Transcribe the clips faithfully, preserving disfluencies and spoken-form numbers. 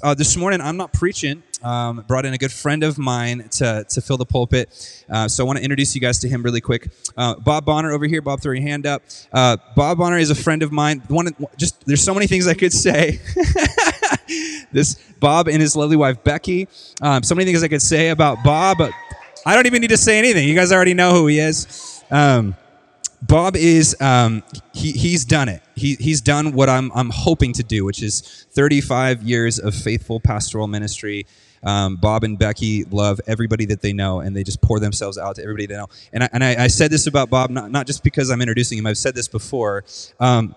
Uh, this morning, I'm not preaching. Um, brought in a good friend of mine to to fill the pulpit. Uh, so I want to introduce you guys to him really quick. Uh, Bob Bonner over here. Bob, throw your hand up. Uh, Bob Bonner is a friend of mine. One, just there's so many things I could say. This Bob and his lovely wife, Becky. Um, so many things I could say about Bob. But I don't even need to say anything. You guys already know who he is. Um, Bob is, um, he, he's done it. He, he's done what I'm I'm hoping to do, which is thirty-five years of faithful pastoral ministry. Um, Bob and Becky love everybody that they know, and they just pour themselves out to everybody they know. And I, and I, I said this about Bob, not, not just because I'm introducing him. I've said this before. Um,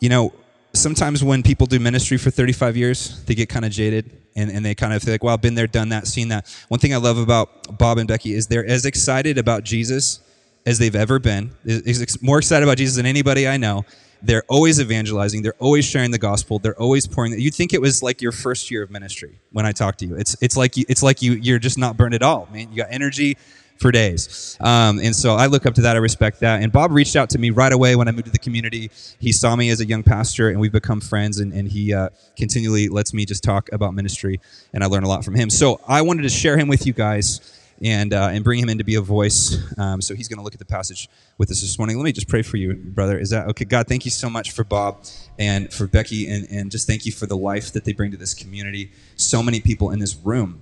you know, sometimes when people do ministry for thirty-five years, they get kind of jaded, and, and they kind of feel like, well, I've been there, done that, seen that. One thing I love about Bob and Becky is they're as excited about Jesus as they've ever been, is more excited about Jesus than anybody I know. They're always evangelizing. They're always sharing the gospel. They're always pouring. You'd think it was like your first year of ministry when I talk to you. It's it's like you, it's like you you're just not burned at all, man. You got energy for days, um, and so I look up to that. I respect that. And Bob reached out to me right away when I moved to the community. He saw me as a young pastor, and we've become friends. And, and he uh, continually lets me just talk about ministry, and I learn a lot from him. So I wanted to share him with you guys. And uh, and bring him in to be a voice. Um, so he's going to look at the passage with us this morning. Let me just pray for you, brother. Is that okay? God, thank you so much for Bob and for Becky, and, and just thank you for the life that they bring to this community. So many people in this room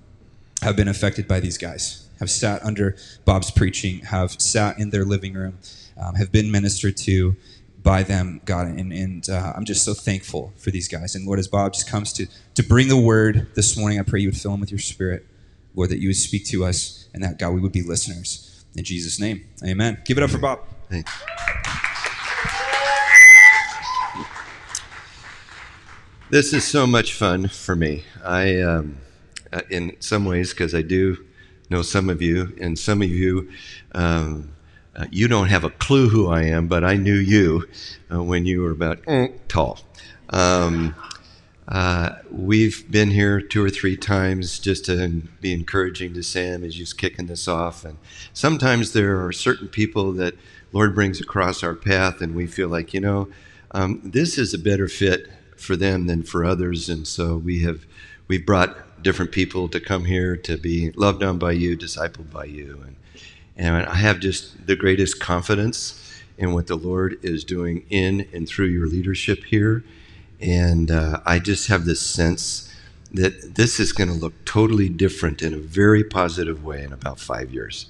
have been affected by these guys, have sat under Bob's preaching, have sat in their living room, um, have been ministered to by them, God. And, and uh, I'm just so thankful for these guys. And Lord, as Bob just comes to, to bring the word this morning, I pray you would fill him with your spirit. Lord, that you would speak to us, and that, God, we would be listeners. In Jesus' name, amen. Give it up for Bob. Thanks. This is so much fun for me. I, um, in some ways, because I do know some of you, and some of you, um, uh, you don't have a clue who I am, but I knew you uh, when you were about mm, tall. Um Uh, we've been here two or three times just to be encouraging to Sam as he's kicking this off. And sometimes there are certain people that Lord brings across our path, and we feel like, you know, um, this is a better fit for them than for others. And so we have we've brought different people to come here to be loved on by you, discipled by you. And, and I have just the greatest confidence in what the Lord is doing in and through your leadership here. And uh, I just have this sense that this is going to look totally different in a very positive way in about five years.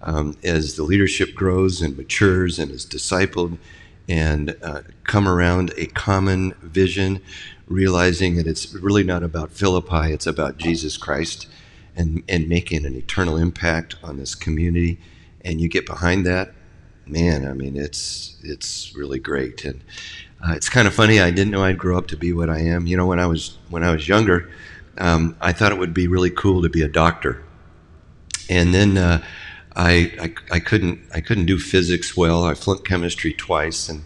Um, as the leadership grows and matures and is discipled and uh, come around a common vision, realizing that it's really not about Philippi, it's about Jesus Christ and, and making an eternal impact on this community. And you get behind that, man, I mean, it's it's really great. And Uh, it's kind of funny. I didn't know I'd grow up to be what I am. You know, when I was when I was younger, um, I thought it would be really cool to be a doctor. And then uh, I, I I couldn't I couldn't do physics well. I flunked chemistry twice, and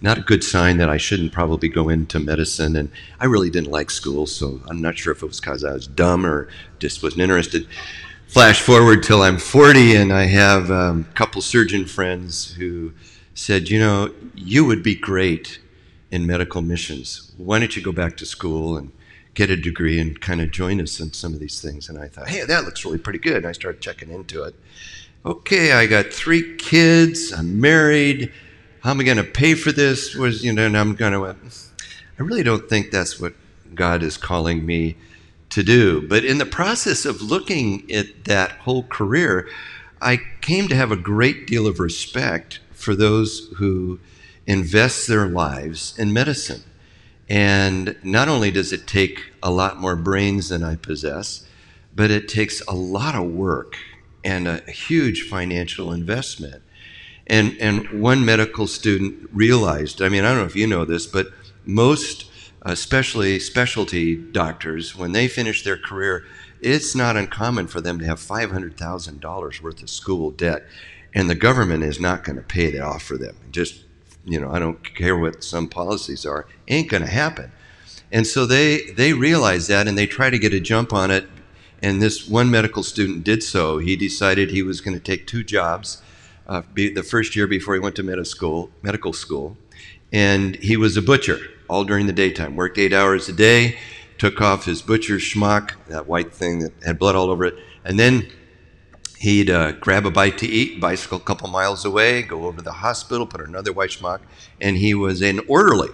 not a good sign that I shouldn't probably go into medicine. And I really didn't like school, so I'm not sure if it was because I was dumb or just wasn't interested. Flash forward till I'm forty, and I have um, a couple surgeon friends who said, you know, you would be great in medical missions. Why don't you go back to school and get a degree and kind of join us in some of these things? And I thought, hey, that looks really pretty good. And I started checking into it. Okay, I got three kids. I'm married. How am I going to pay for this? Was you know, and I'm going to. I really don't think that's what God is calling me to do. But in the process of looking at that whole career, I came to have a great deal of respect for those who invest their lives in medicine. And not only does it take a lot more brains than I possess, but it takes a lot of work and a huge financial investment. And and one medical student realized, I mean, I don't know if you know this, but most, especially specialty doctors, when they finish their career, it's not uncommon for them to have five hundred thousand dollars worth of school debt. And the government is not going to pay that off for them. Just You know, I don't care what some policies are, ain't going to happen. And so they, they realize that, and they try to get a jump on it. And this one medical student did so. He decided he was going to take two jobs uh, be, the first year before he went to med school, medical school. And he was a butcher all during the daytime, worked eight hours a day, took off his butcher schmuck, that white thing that had blood all over it, and then he'd uh, grab a bite to eat, bicycle a couple miles away, go over to the hospital, put another white schmuck, and he was an orderly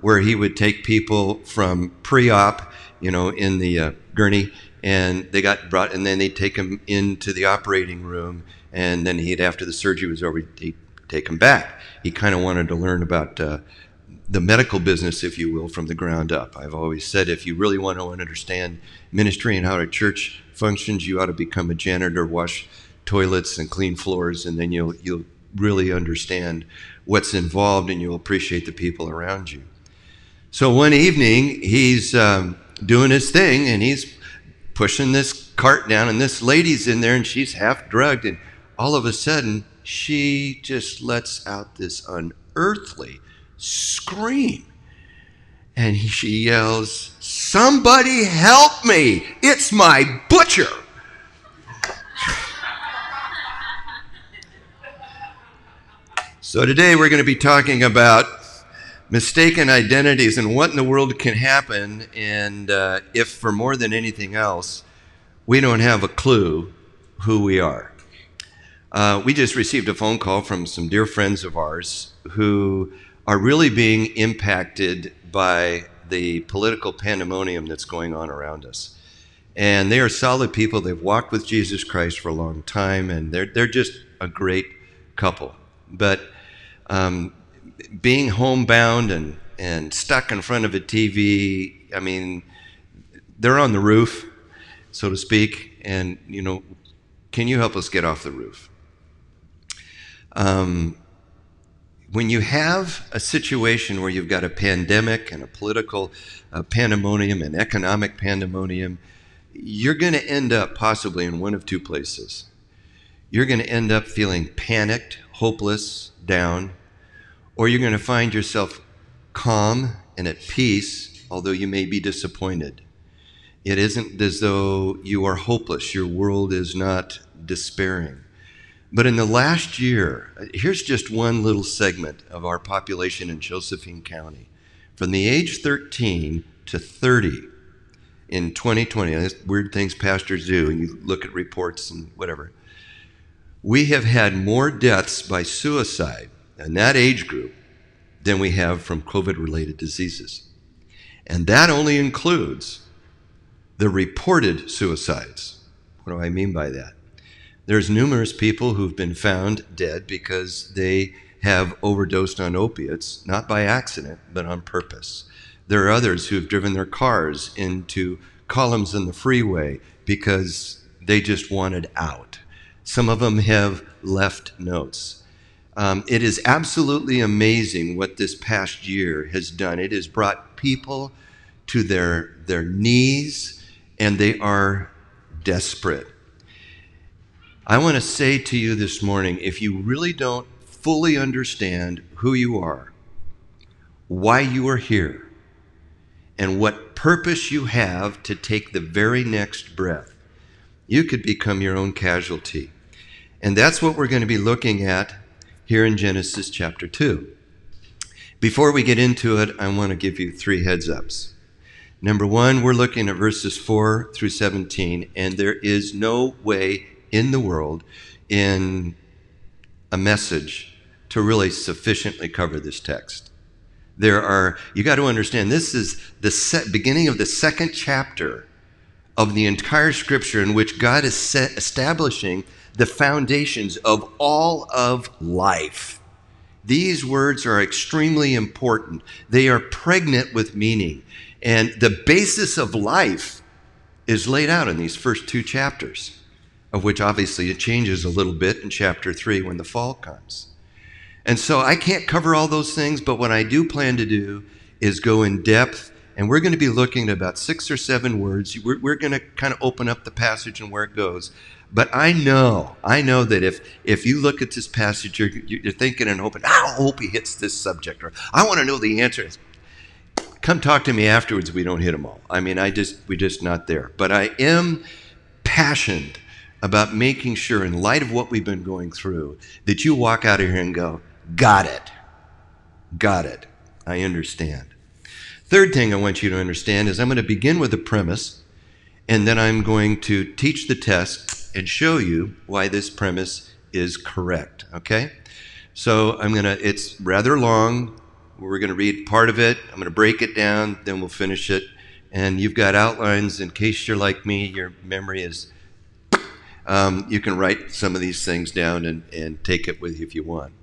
where he would take people from pre-op, you know, in the uh, gurney, and they got brought, and then they'd take him into the operating room, and then he'd, after the surgery was over, he'd take him back. He kind of wanted to learn about uh, the medical business, if you will, from the ground up. I've always said if you really want to understand ministry and how a church functions, you ought to become a janitor, wash toilets and clean floors, and then you'll you'll really understand what's involved, and you'll appreciate the people around you. So one evening, he's um, doing his thing, and he's pushing this cart down, and this lady's in there, and she's half drugged, and all of a sudden, she just lets out this unearthly scream. And he, she yells, "Somebody help me! It's my butcher!" So today we're going to be talking about mistaken identities and what in the world can happen, and uh, if for more than anything else, we don't have a clue who we are. Uh, we just received a phone call from some dear friends of ours who are really being impacted by the political pandemonium that's going on around us. And they are solid people. They've walked with Jesus Christ for a long time, and they're they're just a great couple. But um, being homebound and, and stuck in front of a T V, I mean, they're on the roof, so to speak, and, you know, can you help us get off the roof? Um, when you have a situation where you've got a pandemic and a political uh, pandemonium and economic pandemonium, you're going to end up possibly in one of two places. You're going to end up feeling panicked, hopeless, down, or you're going to find yourself calm and at peace, although you may be disappointed. It isn't as though you are hopeless. Your world is not despairing. But in the last year, here's just one little segment of our population in Josephine County. From the age thirteen to thirty in twenty twenty, and that's weird things pastors do, and you look at reports and whatever, we have had more deaths by suicide in that age group than we have from COVID-related diseases. And that only includes the reported suicides. What do I mean by that? There's numerous people who've been found dead because they have overdosed on opiates, not by accident, but on purpose. There are others who've driven their cars into columns in the freeway because they just wanted out. Some of them have left notes. Um, it is absolutely amazing what this past year has done. It has brought people to their, their knees, and they are desperate. I want to say to you this morning, if you really don't fully understand who you are, why you are here, and what purpose you have to take the very next breath, you could become your own casualty. And that's what we're going to be looking at here in Genesis chapter two. Before we get into it, I want to give you three heads ups. Number one, we're looking at verses four through seventeen, and there is no way in the world in a message to really sufficiently cover this text. There are, you got to understand, this is the set, beginning of the second chapter of the entire scripture in which God is set, establishing the foundations of all of life. These words are extremely important. They are pregnant with meaning. And the basis of life is laid out in these first two chapters, of which obviously it changes a little bit in chapter three when the fall comes. And so I can't cover all those things, but what I do plan to do is go in depth, and we're going to be looking at about six or seven words. We're, we're going to kind of open up the passage and where it goes. But I know, I know that if if you look at this passage, you're, you're thinking and hoping, I hope he hits this subject, or I want to know the answer. Come talk to me afterwards. We don't hit them all. I mean, I just we're just not there. But I am passionate about making sure, in light of what we've been going through, that you walk out of here and go, got it, got it, I understand. Third thing I want you to understand is I'm going to begin with a premise, and then I'm going to teach the test and show you why this premise is correct, okay? So I'm going to, it's rather long. We're going to read part of it. I'm going to break it down, then we'll finish it. And you've got outlines in case you're like me, your memory is, um, you can write some of these things down and, and take it with you if you want.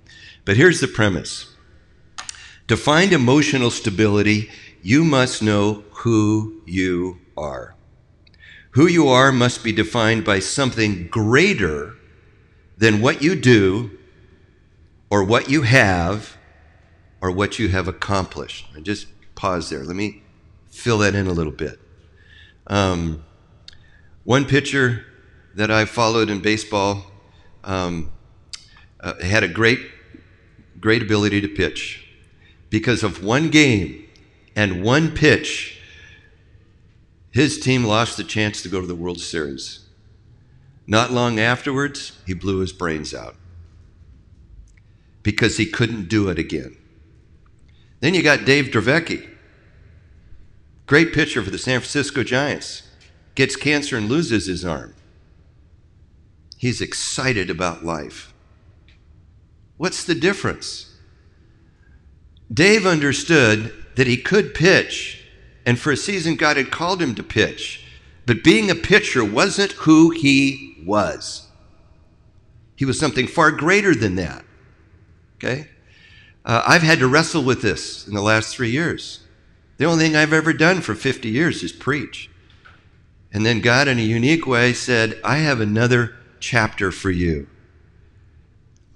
But here's the premise. To find emotional stability, you must know who you are. Who you are must be defined by something greater than what you do or what you have or what you have accomplished. And just pause there. Let me fill that in a little bit. Um, one pitcher that I followed in baseball um, uh, had a great, great ability to pitch. Because of one game and one pitch, his team lost the chance to go to the World Series. Not long afterwards, he blew his brains out because he couldn't do it again. Then you got Dave Dravecki, great pitcher for the San Francisco Giants, gets cancer and loses his arm. He's excited about life. What's the difference? Dave understood that he could pitch, and for a season God had called him to pitch, but being a pitcher wasn't who he was. He was something far greater than that, okay? Uh, I've had to wrestle with this in the last three years. The only thing I've ever done for fifty years is preach. And then God, in a unique way, said, I have another chapter for you.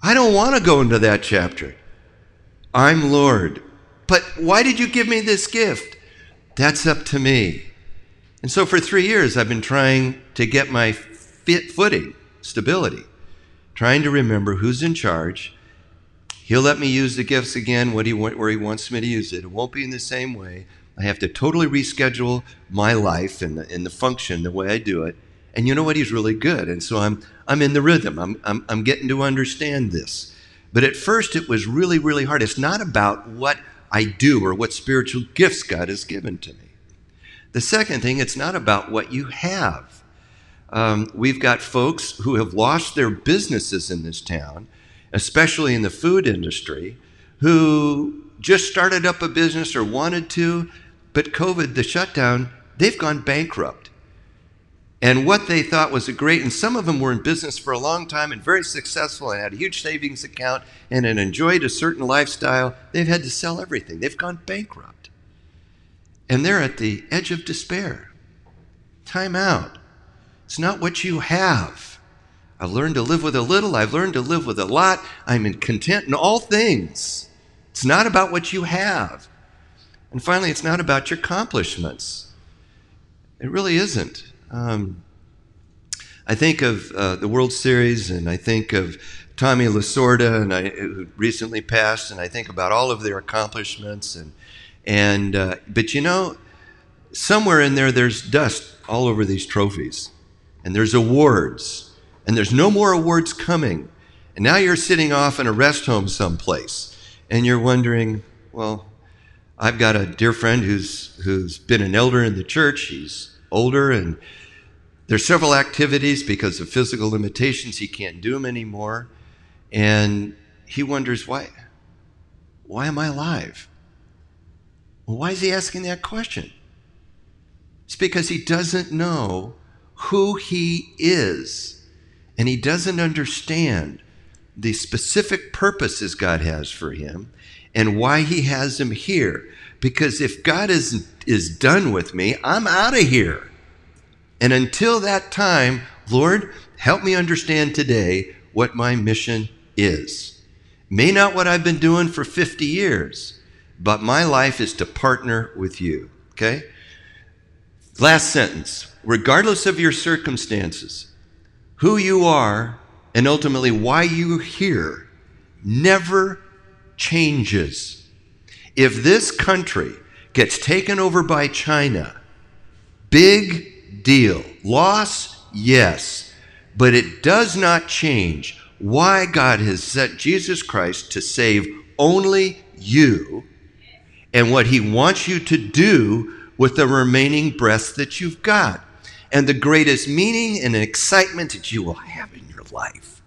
I don't want to go into that chapter. I'm Lord. But why did you give me this gift? That's up to me. And so for three years, I've been trying to get my fit footing, stability, trying to remember who's in charge. He'll let me use the gifts again what he where he wants me to use it. It won't be in the same way. I have to totally reschedule my life and the, and the function, the way I do it. And you know what? He's really good. And so I'm I'm in the rhythm. I'm I'm I'm getting to understand this. But at first it was really, really hard. It's not about what I do or what spiritual gifts God has given to me. The second thing, it's not about what you have. Um, we've got folks who have lost their businesses in this town, especially in the food industry, who just started up a business or wanted to, but COVID, the shutdown, they've gone bankrupt. And what they thought was a great, and some of them were in business for a long time and very successful and had a huge savings account and had enjoyed a certain lifestyle, they've had to sell everything. They've gone bankrupt. And they're at the edge of despair. Time out. It's not what you have. I've learned to live with a little. I've learned to live with a lot. I'm in content in all things. It's not about what you have. And finally, it's not about your accomplishments. It really isn't. Um, I think of uh, the World Series, and I think of Tommy Lasorda, and I, who recently passed, and I think about all of their accomplishments. And and uh, but you know, somewhere in there, there's dust all over these trophies, and there's awards. And there's no more awards coming. And now you're sitting off in a rest home someplace. And you're wondering, well, I've got a dear friend who's who's been an elder in the church. He's older, and there's several activities because of physical limitations. He can't do them anymore. And he wonders, why, why am I alive? Well, why is he asking that question? It's because he doesn't know who he is. And he doesn't understand the specific purposes God has for him and why he has him here. Because if God is, is done with me, I'm out of here. And until that time, Lord, help me understand today what my mission is. May not what I've been doing for fifty years, but my life is to partner with you, okay? Last sentence, regardless of your circumstances, who you are, and ultimately why you're here, never changes. If this country gets taken over by China, big deal. Loss, yes. But it does not change why God has sent Jesus Christ to save only you and what he wants you to do with the remaining breath that you've got, and the greatest meaning and excitement that you will have in your life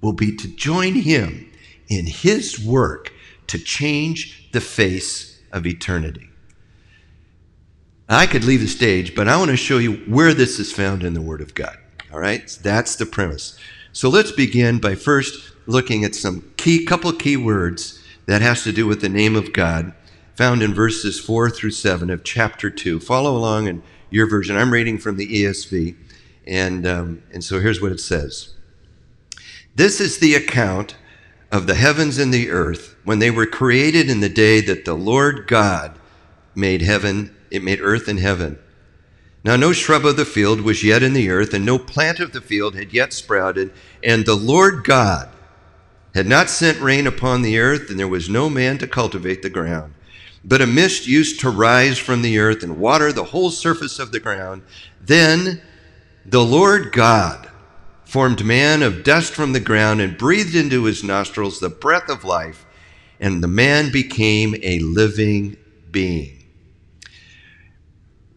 will be to join him in his work to change the face of eternity. I could leave the stage, but I want to show you where this is found in the Word of God. All right, so that's the premise. So let's begin by first looking at some key, couple key words that has to do with the name of God, found in verses four through seven of chapter two. Follow along in your version. I'm reading from the E S V, and um, and so here's what it says. This is the account of the heavens and the earth when they were created in the day that the Lord God made heaven. It made earth and heaven. Now no shrub of the field was yet in the earth, and no plant of the field had yet sprouted, and the Lord God had not sent rain upon the earth, and there was no man to cultivate the ground. But a mist used to rise from the earth and water the whole surface of the ground. Then the Lord God formed man of dust from the ground and breathed into his nostrils the breath of life, and the man became a living being.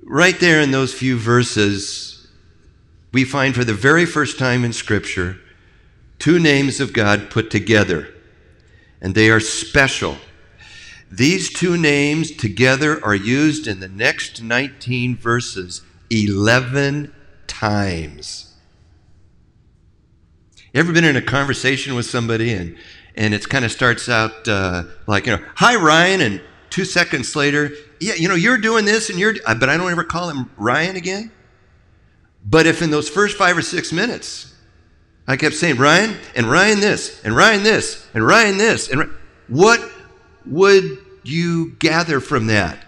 Right there in those few verses, we find for the very first time in Scripture two names of God put together, and they are special. These two names together are used in the next nineteen verses eleven times. Ever been in a conversation with somebody and, and it kind of starts out uh, like, you know, hi, Ryan, and two seconds later, yeah, you know, you're doing this and you're, but I don't ever call him Ryan again. But if in those first five or six minutes, I kept saying Ryan and Ryan this and Ryan this and Ryan this, and what would you gather from that?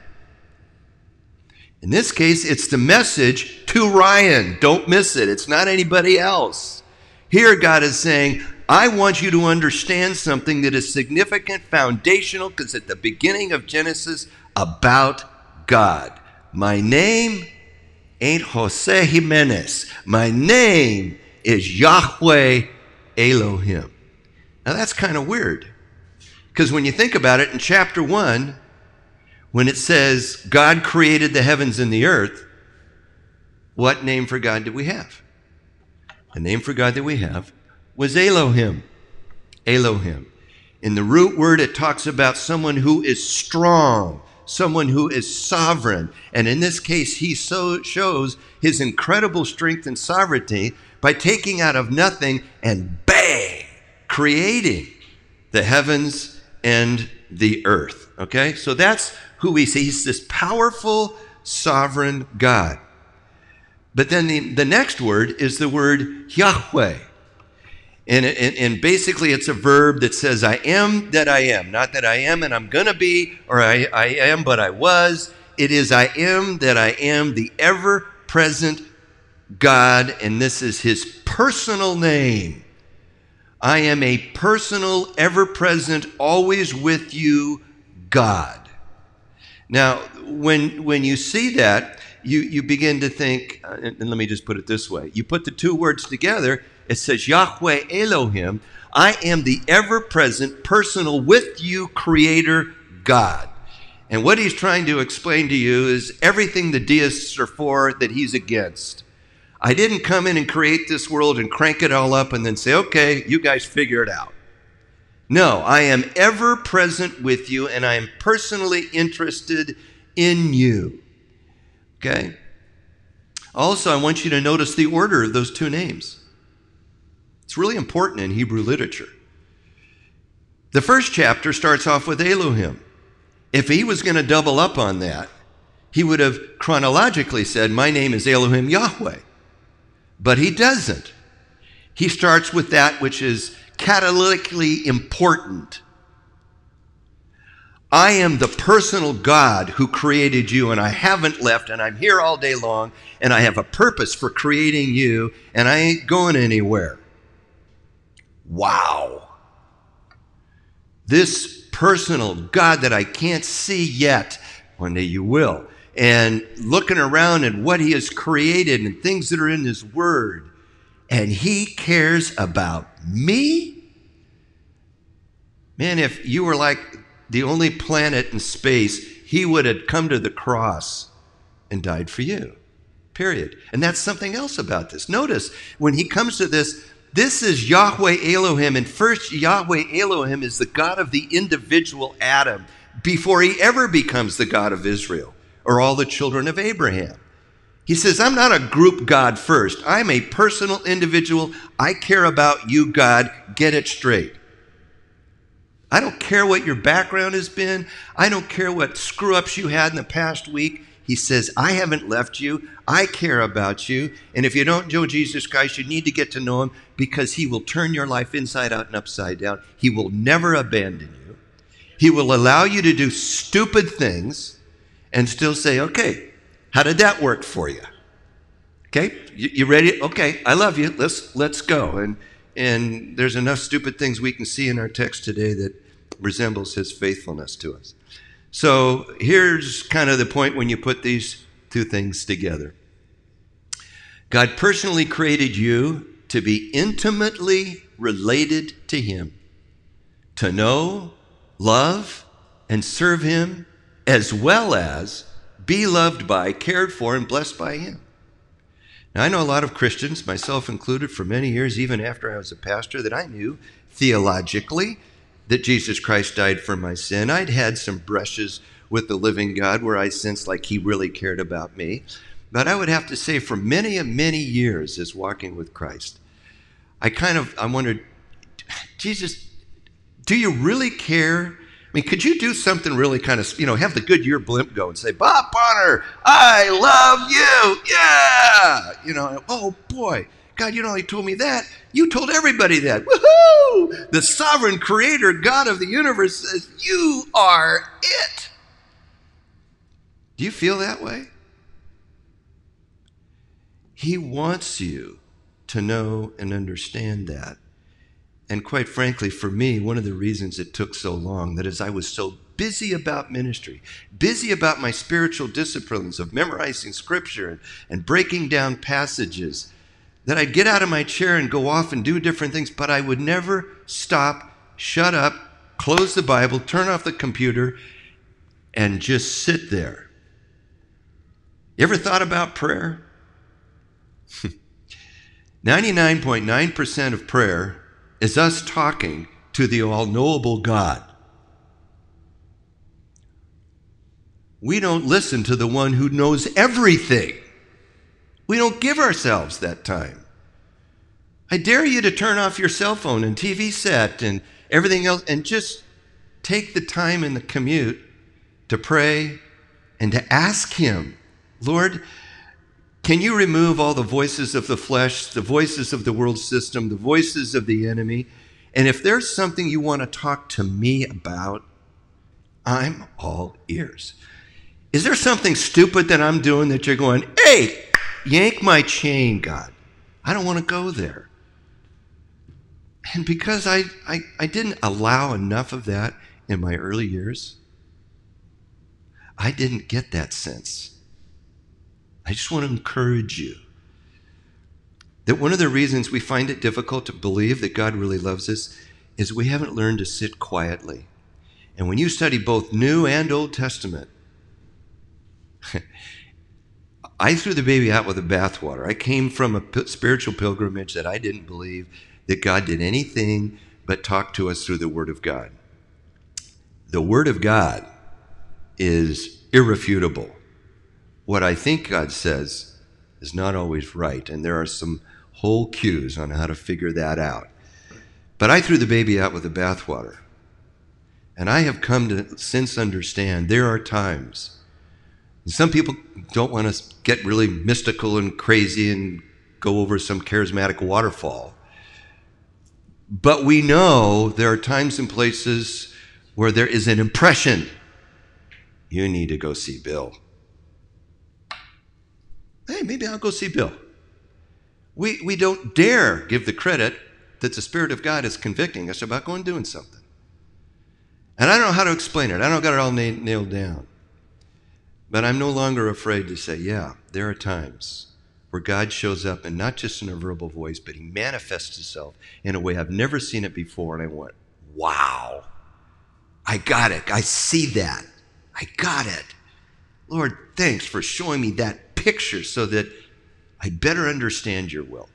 In this case, it's the message to Ryan. Don't miss it. It's not anybody else. Here God is saying, I want you to understand something that is significant, foundational, because at the beginning of Genesis, about God. My name ain't Jose Jimenez. My name is Yahweh Elohim. Now that's kind of weird, because when you think about it, in chapter one, when it says God created the heavens and the earth, what name for God did we have? The name for God that we have was Elohim, Elohim. In the root word, it talks about someone who is strong, someone who is sovereign. And in this case, he so shows his incredible strength and sovereignty by taking out of nothing and bang, creating the heavens and the earth, okay? So that's who we see. He's this powerful, sovereign God. But then the, the next word is the word Yahweh. And, and, and basically, it's a verb that says, I am that I am. Not that I am and I'm going to be, or I, I am but I was. It is I am that I am, the ever-present God, and this is his personal name. I am a personal, ever-present, always with you God. Now, when, when you see that, you, you begin to think, and let me just put it this way. You put the two words together. It says, Yahweh Elohim, I am the ever-present, personal, with you, creator God. And what he's trying to explain to you is everything the deists are for that he's against. I didn't come in and create this world and crank it all up and then say, okay, you guys figure it out. No, I am ever-present with you, and I am personally interested in you. Okay? Also, I want you to notice the order of those two names. It's really important in Hebrew literature. The first chapter starts off with Elohim. If he was going to double up on that, he would have chronologically said, my name is Elohim Yahweh. But he doesn't. He starts with that which is catalytically important. I am the personal God who created you, and I haven't left, and I'm here all day long, and I have a purpose for creating you, and I ain't going anywhere. Wow. This personal God that I can't see yet, one day you will, and looking around at what he has created and things that are in his word, and he cares about me? Man, if you were like the only planet in space, he would have come to the cross and died for you, period. And that's something else about this. Notice when he comes to this, this is Yahweh Elohim. And first, Yahweh Elohim is the God of the individual Adam before he ever becomes the God of Israel or all the children of Abraham. He says, I'm not a group God first. I'm a personal individual. I care about you, God. Get it straight. I don't care what your background has been. I don't care what screw-ups you had in the past week. He says, I haven't left you. I care about you. And if you don't know Jesus Christ, you need to get to know him because he will turn your life inside out and upside down. He will never abandon you. He will allow you to do stupid things and still say, okay, how did that work for you? Okay, you, you ready? Okay, I love you. Let's let's go. And and there's enough stupid things we can see in our text today that resembles his faithfulness to us. So here's kind of the point when you put these two things together. God personally created you to be intimately related to him, to know, love, and serve him, as well as be loved by, cared for, and blessed by him. Now, I know a lot of Christians, myself included, for many years, even after I was a pastor, that I knew theologically that Jesus Christ died for my sin. I'd had some brushes with the living God where I sensed like he really cared about me. But I would have to say for many and many years as walking with Christ, I kind of, I wondered, Jesus, do you really care? I mean, could you do something really kind of, you know, have the Goodyear blimp go and say, Bob Bonner, I love you, yeah! You know, oh boy, God, you not only told me that, you told everybody that, woohoo! The sovereign creator, God of the universe says, you are it. Do you feel that way? He wants you to know and understand that. And quite frankly, for me, one of the reasons it took so long that is I was so busy about ministry, busy about my spiritual disciplines of memorizing scripture and, and breaking down passages, that I'd get out of my chair and go off and do different things, but I would never stop, shut up, close the Bible, turn off the computer, and just sit there. You ever thought about prayer? ninety-nine point nine percent of prayer is us talking to the all-knowable God. We don't listen to the one who knows everything. We don't give ourselves that time. I dare you to turn off your cell phone and T V set and everything else and just take the time in the commute to pray and to ask him, Lord, can you remove all the voices of the flesh, the voices of the world system, the voices of the enemy? And if there's something you want to talk to me about, I'm all ears. Is there something stupid that I'm doing that you're going, hey, yank my chain, God. I don't want to go there. And because I, I, I didn't allow enough of that in my early years, I didn't get that sense. I just want to encourage you that one of the reasons we find it difficult to believe that God really loves us is we haven't learned to sit quietly. And when you study both New and Old Testament, I threw the baby out with the bathwater. I came from a spiritual pilgrimage that I didn't believe that God did anything but talk to us through the Word of God. The Word of God is irrefutable. What I think God says is not always right, and there are some whole cues on how to figure that out. But I threw the baby out with the bathwater, and I have come to since understand there are times. And some people don't want to get really mystical and crazy and go over some charismatic waterfall. But we know there are times and places where there is an impression. You need to go see Bill. Hey, maybe I'll go see Bill. We we don't dare give the credit that the Spirit of God is convicting us about going and doing something. And I don't know how to explain it. I don't got it all na- nailed down. But I'm no longer afraid to say, yeah, there are times where God shows up, and not just in a verbal voice, but he manifests himself in a way I've never seen it before. And I went, wow, I got it. I see that. I got it. Lord, thanks for showing me that picture so that I better understand your will.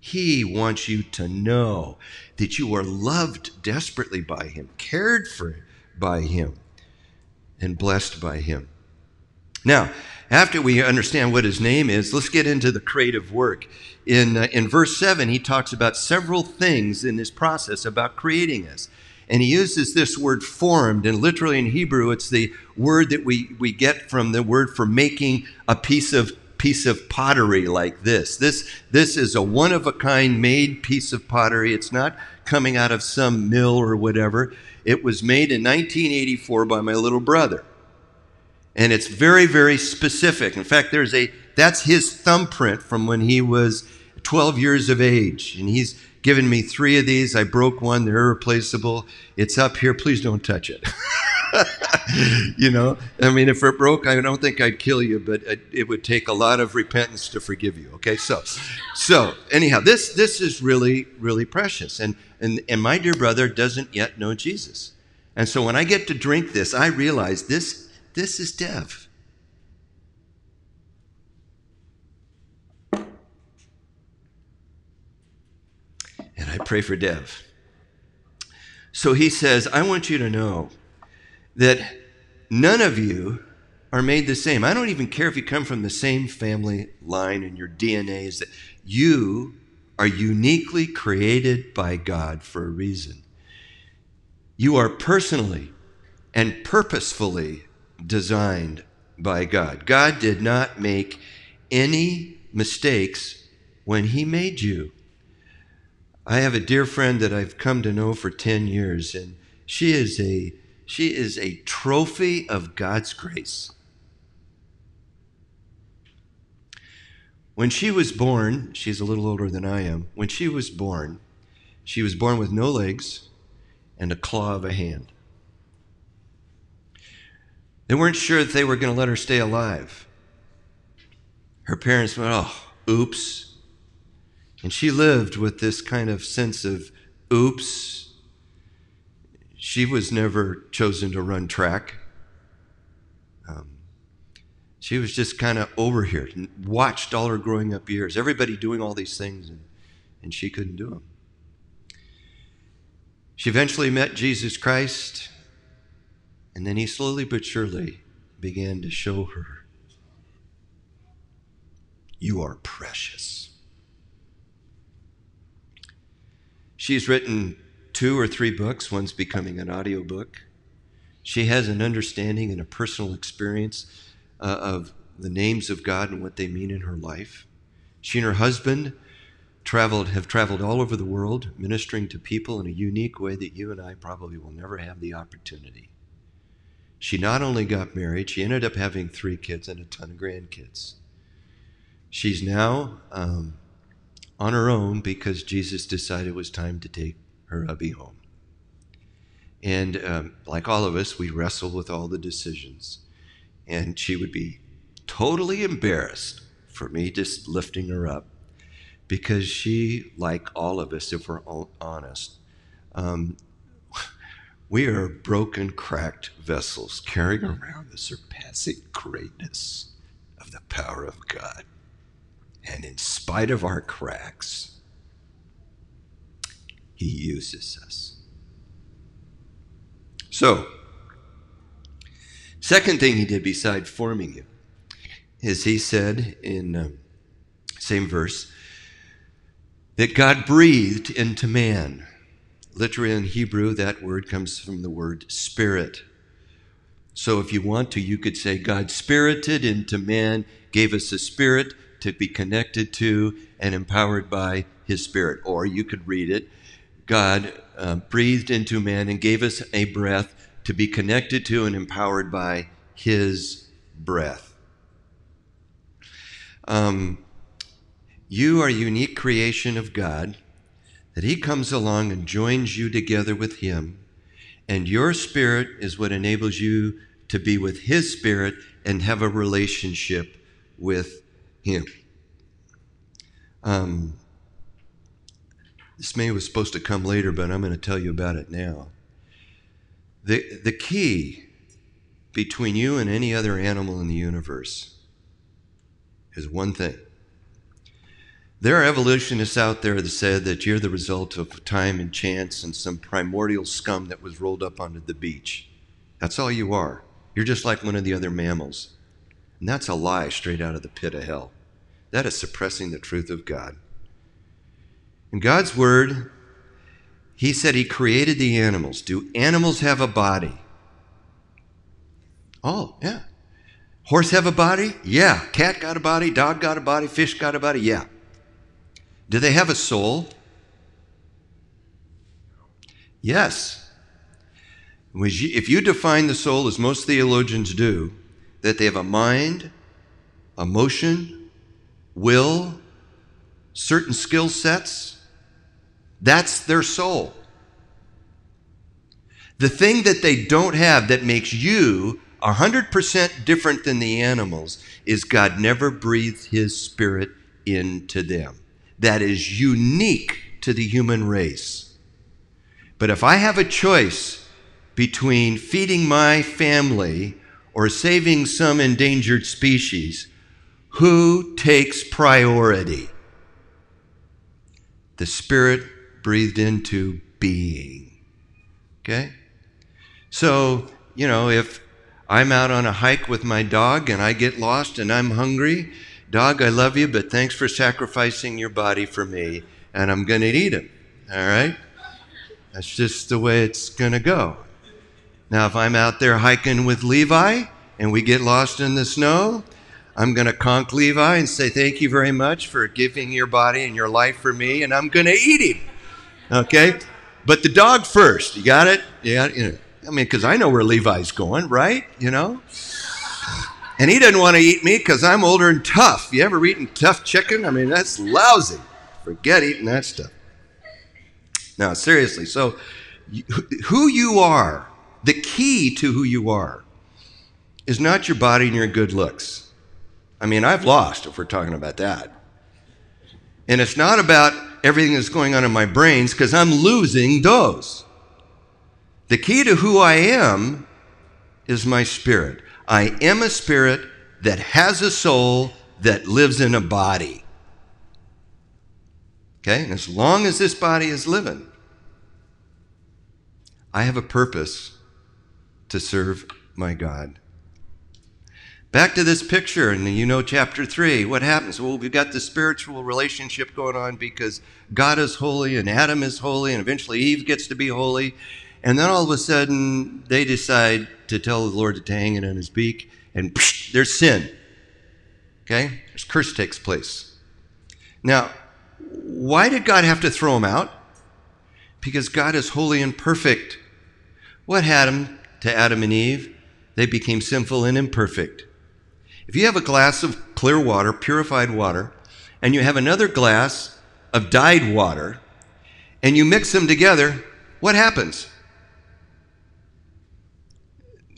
He wants you to know that you are loved desperately by him, cared for by him, and blessed by him. Now, after we understand what his name is, let's get into the creative work. In uh, in verse seven, he talks about several things in this process about creating us. And he uses this word formed, and literally in Hebrew, it's the word that we, we get from the word for making a piece of piece of pottery like this. This this is a one-of-a-kind made piece of pottery. It's not coming out of some mill or whatever. It was made in nineteen eighty-four by my little brother. And it's very, very specific. In fact, there's a that's his thumbprint from when he was twelve years of age. And he's given me three of these. I broke one. They're irreplaceable. It's up here. Please don't touch it. You know, I mean, if it broke, I don't think I'd kill you, but it would take a lot of repentance to forgive you. Okay, so, so anyhow, this this is really, really precious. And and and my dear brother doesn't yet know Jesus, and so when I get to drink this, I realize this this is Dev. And I pray for Dev. So he says, I want you to know that none of you are made the same. I don't even care if you come from the same family line and your D N A is that you are uniquely created by God for a reason. You are personally and purposefully designed by God. God did not make any mistakes when he made you. I have a dear friend that I've come to know for ten years, and she is a She is a trophy of God's grace. When she was born, she's a little older than I am. When she was born, she was born with no legs and a claw of a hand. They weren't sure that they were going to let her stay alive. Her parents went, oh, oops. And she lived with this kind of sense of oops. She was never chosen to run track. Um, she was just kind of over here, watched all her growing up years, everybody doing all these things, and, and she couldn't do them. She eventually met Jesus Christ, and then he slowly but surely began to show her, you are precious. She's written two or three books, one's becoming an audiobook. She has an understanding and a personal experience uh, of the names of God and what they mean in her life. She and her husband traveled, have traveled all over the world, ministering to people in a unique way that you and I probably will never have the opportunity. She not only got married, she ended up having three kids and a ton of grandkids. She's now um, on her own because Jesus decided it was time to take her hubby home. And um, like all of us, we wrestle with all the decisions. And she would be totally embarrassed for me just lifting her up because she, like all of us, if we're honest, um, we are broken, cracked vessels carrying around the surpassing greatness of the power of God. And in spite of our cracks, he uses us. So, second thing he did beside forming you is he said in um, same verse that God breathed into man. Literally in Hebrew, that word comes from the word spirit. So if you want to, you could say God spirited into man, gave us a spirit to be connected to and empowered by his spirit. Or you could read it, God uh, breathed into man and gave us a breath to be connected to and empowered by his breath. Um, you are a unique creation of God, that he comes along and joins you together with him, and your spirit is what enables you to be with his spirit and have a relationship with him. Um, This may was supposed to come later, but I'm going to tell you about it now. The, the key between you and any other animal in the universe is one thing. There are evolutionists out there that said that you're the result of time and chance and some primordial scum that was rolled up onto the beach. That's all you are. You're just like one of the other mammals. And that's a lie straight out of the pit of hell. That is suppressing the truth of God. In God's word, he said he created the animals. Do animals have a body? Oh, yeah. Horse have a body? Yeah. Cat got a body, dog got a body, fish got a body? Yeah. Do they have a soul? Yes. If you define the soul, as most theologians do, that they have a mind, emotion, will, certain skill sets, that's their soul. The thing that they don't have that makes you one hundred percent different than the animals is God never breathed his spirit into them. That is unique to the human race. But if I have a choice between feeding my family or saving some endangered species, who takes priority? The spirit breathed into being. Okay? So, you know, if I'm out on a hike with my dog and I get lost and I'm hungry, dog, I love you, but thanks for sacrificing your body for me, and I'm going to eat him, all right? That's just the way it's going to go. Now, if I'm out there hiking with Levi and we get lost in the snow, I'm going to conk Levi and say, thank you very much for giving your body and your life for me, and I'm going to eat him, okay? But the dog first, you got it? Yeah, you know, I mean, because I know where Levi's going, right? You know? And he doesn't want to eat me because I'm older and tough. You ever eaten tough chicken? I mean, that's lousy. Forget eating that stuff. Now, seriously, so who you are, the key to who you are, is not your body and your good looks. I mean, I've lost if we're talking about that. And it's not about everything that's going on in my brains because I'm losing those. The key to who I am is my spirit. I am a spirit that has a soul that lives in a body. Okay? And as long as this body is living, I have a purpose to serve my God. Back to this picture, and you know chapter three, what happens? Well, we've got the spiritual relationship going on because God is holy and Adam is holy and eventually Eve gets to be holy. And then all of a sudden, they decide to tell the Lord to hang it on his beak, and psh, there's sin. Okay? This curse takes place. Now, why did God have to throw him out? Because God is holy and perfect. What happened to Adam and Eve? They became sinful and imperfect. If you have a glass of clear water, purified water, and you have another glass of dyed water, and you mix them together, what happens?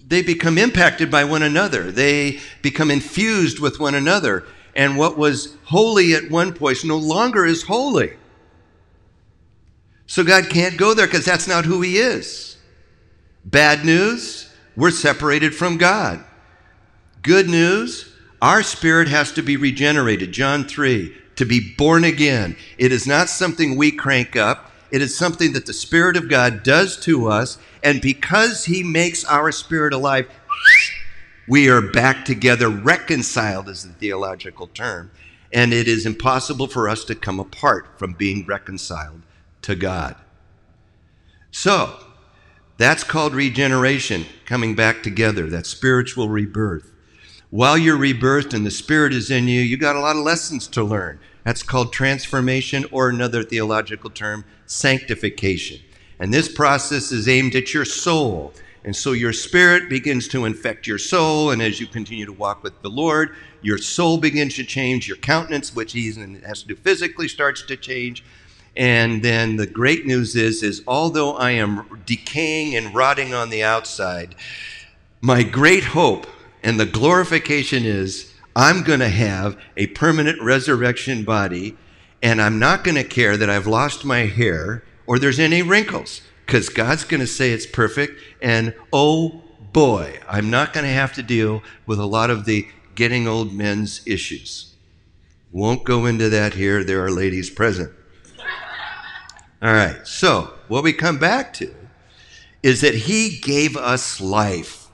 They become impacted by one another. They become infused with one another. And what was holy at one point no longer is holy. So God can't go there because that's not who he is. Bad news, we're separated from God. Good news, our spirit has to be regenerated. John three, to be born again. It is not something we crank up. It is something that the Spirit of God does to us, and because he makes our spirit alive, we are back together, reconciled is the theological term, and it is impossible for us to come apart from being reconciled to God. So, that's called regeneration, coming back together, that spiritual rebirth. While you're rebirthed and the Spirit is in you, you got a lot of lessons to learn. That's called transformation, or another theological term, sanctification. And this process is aimed at your soul. And so your spirit begins to infect your soul, and as you continue to walk with the Lord, your soul begins to change, your countenance, which he has to do physically, starts to change. And then the great news is, is although I am decaying and rotting on the outside, my great hope and the glorification is, I'm going to have a permanent resurrection body, and I'm not going to care that I've lost my hair or there's any wrinkles. because God's going to say it's perfect, and oh boy, I'm not going to have to deal with a lot of the getting old men's issues. Won't go into that here. There are ladies present. All right, so what we come back to is that he gave us life.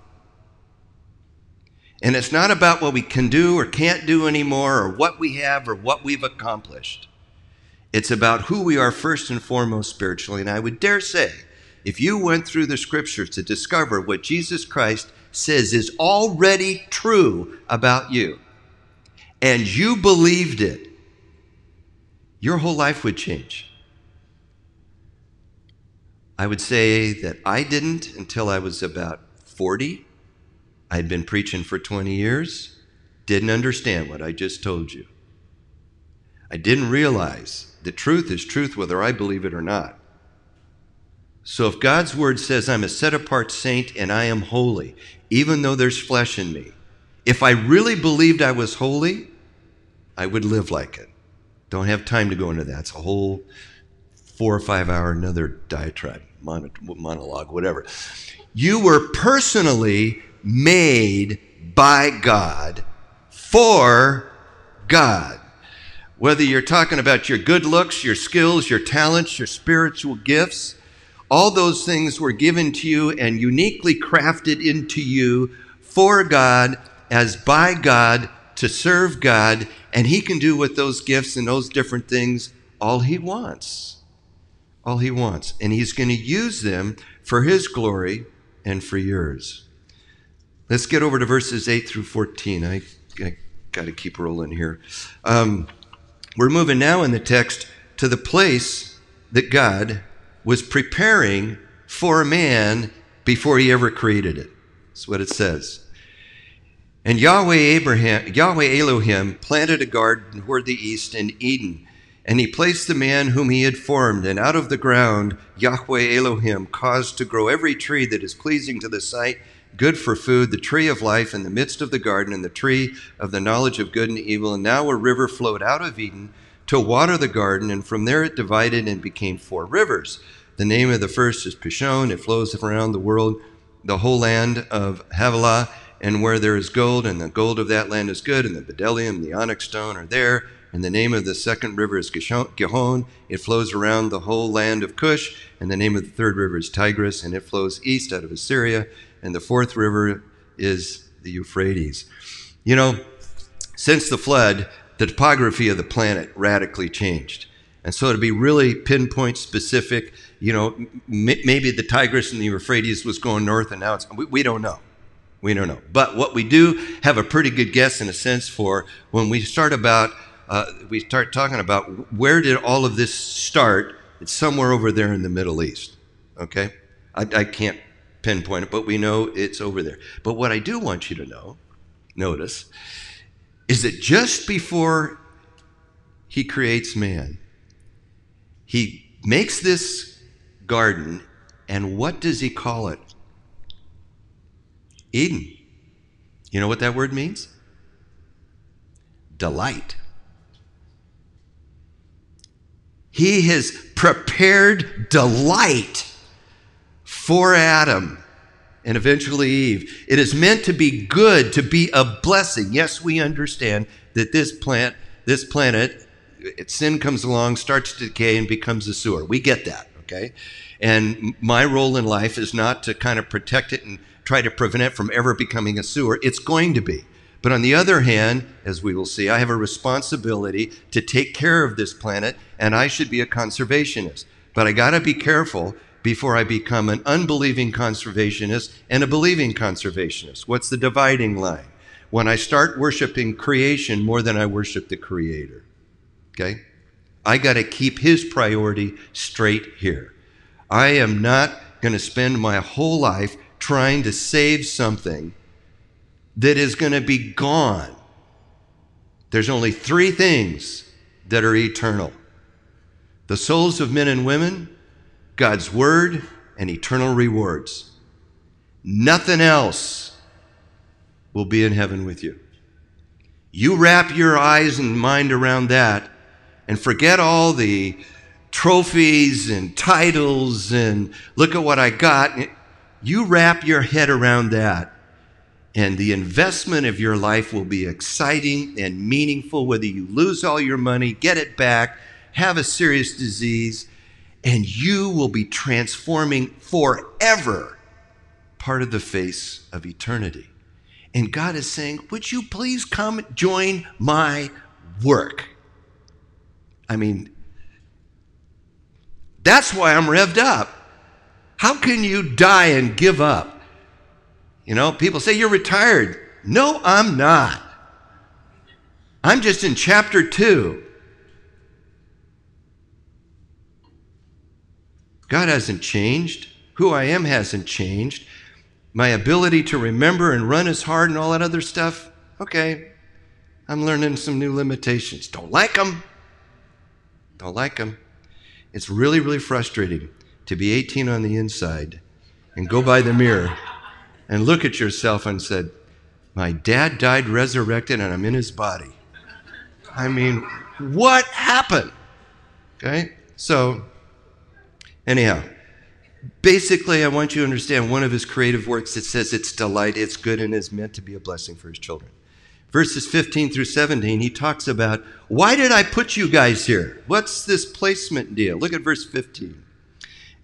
And it's not about what we can do or can't do anymore or what we have or what we've accomplished. It's about who we are first and foremost spiritually. And I would dare say, if you went through the scriptures to discover what Jesus Christ says is already true about you, and you believed it, your whole life would change. I would say that I didn't until I was about forty. I'd been preaching for twenty years, didn't understand what I just told you. I didn't realize the truth is truth whether I believe it or not. So if God's word says I'm a set-apart saint and I am holy, even though there's flesh in me, if I really believed I was holy, I would live like it. Don't have time to go into that. It's a whole four or five hour another diatribe, monologue, whatever. You were personally made by God for God. Whether you're talking about your good looks, your skills, your talents, your spiritual gifts, all those things were given to you and uniquely crafted into you for God, as by God, to serve God, and he can do with those gifts and those different things all he wants. All he wants. And he's going to use them for his glory and for yours. Let's get over to verses eight through fourteen. I, I got to keep rolling here. Um, we're moving now in the text to the place that God was preparing for man before he ever created it. That's what it says. And Yahweh Abraham, Yahweh Elohim planted a garden toward the east in Eden, and he placed the man whom he had formed, and out of the ground Yahweh Elohim caused to grow every tree that is pleasing to the sight, good for food, the tree of life in the midst of the garden, and the tree of the knowledge of good and evil. And now a river flowed out of Eden to water the garden, and from there it divided and became four rivers. The name of the first is Pishon. It flows around the world, the whole land of Havilah, and where there is gold, and the gold of that land is good, and the Bdellium, the onyx stone are there. And the name of the second river is Gishon. It flows around the whole land of Cush. And the name of the third river is Tigris, and it flows east out of Assyria. And the fourth river is the Euphrates. You know, since the flood, the topography of the planet radically changed. And so to be really pinpoint specific, you know, m- maybe the Tigris and the Euphrates was going north, and now it's, we, we don't know. We don't know. But what we do have a pretty good guess in a sense for when we start about Uh, we start talking about where did all of this start? It's somewhere over there in the Middle East, okay? I, I can't pinpoint it, but we know it's over there. But what I do want you to know, notice, is that just before he creates man, he makes this garden, and what does he call it? Eden. You know what that word means? Delight. He has prepared delight for Adam and eventually Eve. It is meant to be good, to be a blessing. Yes, we understand that this plant, this planet, sin comes along, starts to decay, and becomes a sewer. We get that, okay? And my role in life is not to kind of protect it and try to prevent it from ever becoming a sewer. It's going to be. But on the other hand, as we will see, I have a responsibility to take care of this planet, and I should be a conservationist. But I gotta be careful before I become an unbelieving conservationist and a believing conservationist. What's the dividing line? When I start worshiping creation more than I worship the Creator, okay? I gotta keep his priority straight here. I am not gonna spend my whole life trying to save something that is going to be gone. There's only three things that are eternal: the souls of men and women, God's word, and eternal rewards. Nothing else will be in heaven with you. You wrap your eyes and mind around that and forget all the trophies and titles and look at what I got. You wrap your head around that, and the investment of your life will be exciting and meaningful, whether you lose all your money, get it back, have a serious disease, and you will be transforming forever part of the face of eternity. And God is saying, would you please come join my work? I mean, that's why I'm revved up. How can you die and give up? You know, people say, you're retired. No, I'm not. I'm just in chapter two. God hasn't changed. Who I am hasn't changed. My ability to remember and run is hard and all that other stuff, okay, I'm learning some new limitations. Don't like them. Don't like them. It's really, really frustrating to be eighteen on the inside and go by the mirror and look at yourself and said, my dad died resurrected and I'm in his body. I mean, what happened? Okay, so anyhow, basically, I want you to understand one of his creative works that says it's delight, it's good, and is meant to be a blessing for his children. Verses fifteen through seventeen, he talks about, why did I put you guys here? What's this placement deal? Look at verse fifteen.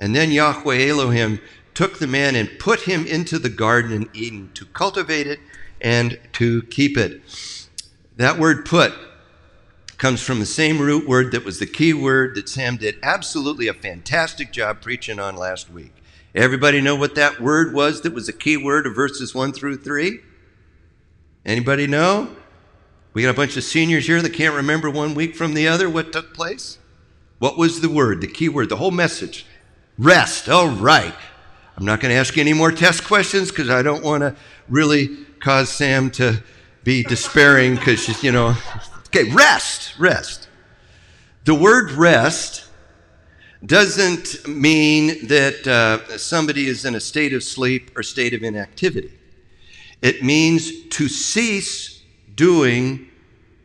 And then Yahweh Elohim took the man and put him into the garden in Eden to cultivate it and to keep it. That word put comes from the same root word that was the key word that Sam did absolutely a fantastic job preaching on last week. Everybody know what that word was that was the key word of verses one through three? Anybody know? We got a bunch of seniors here that can't remember one week from the other what took place. What was the word, the key word, the whole message? Rest. All right. I'm not going to ask you any more test questions because I don't want to really cause Sam to be despairing because she's, you know... Okay, rest, rest. The word rest doesn't mean that uh, somebody is in a state of sleep or state of inactivity. It means to cease doing,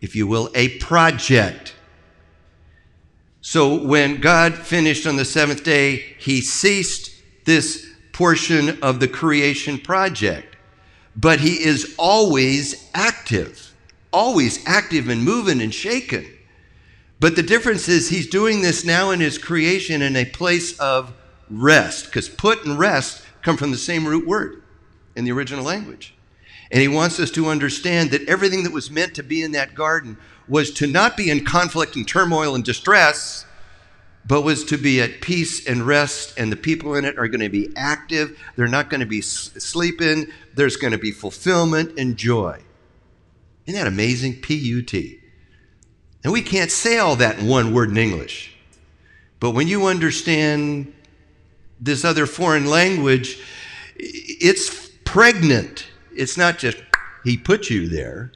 if you will, a project. So when God finished on the seventh day, he ceased this portion of the creation project. But he is always active. Always active and moving and shaken. But the difference is he's doing this now in his creation in a place of rest, because put and rest come from the same root word in the original language. And he wants us to understand that everything that was meant to be in that garden was to not be in conflict and turmoil and distress, but was to be at peace and rest, and the people in it are going to be active. They're not going to be sleeping. There's going to be fulfillment and joy. Isn't that amazing? P U T. And we can't say all that in one word in English. But when you understand this other foreign language, it's pregnant. It's not just, he put you there.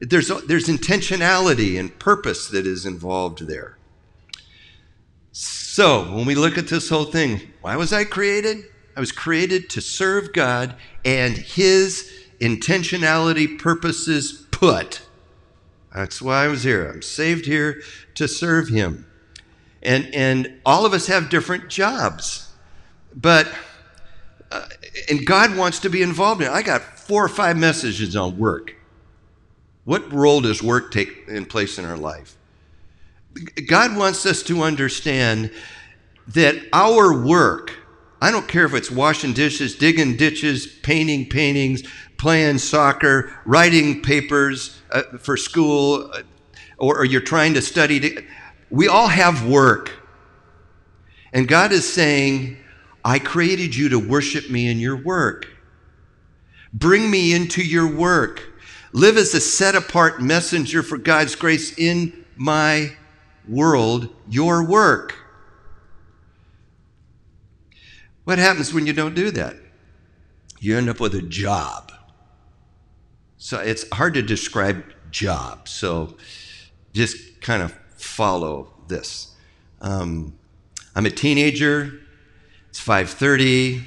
There's, there's intentionality and purpose that is involved there. So when we look at this whole thing, why was I created? I was created to serve God and his intentionality, purposes, put. That's why I was here. I'm saved here to serve him. And and all of us have different jobs. But, uh, and God wants to be involved in it. I got four or five messages on work. What role does work take in place in our life? God wants us to understand that our work, I don't care if it's washing dishes, digging ditches, painting paintings, playing soccer, writing papers uh, for school, uh, or, or you're trying to study. To, we all have work. And God is saying, I created you to worship me in your work. Bring me into your work. Live as a set-apart messenger for God's grace in my world, your work. What happens when you don't do that? You end up with a job. So it's hard to describe job. So just kind of follow this. Um, I'm a teenager. It's five thirty.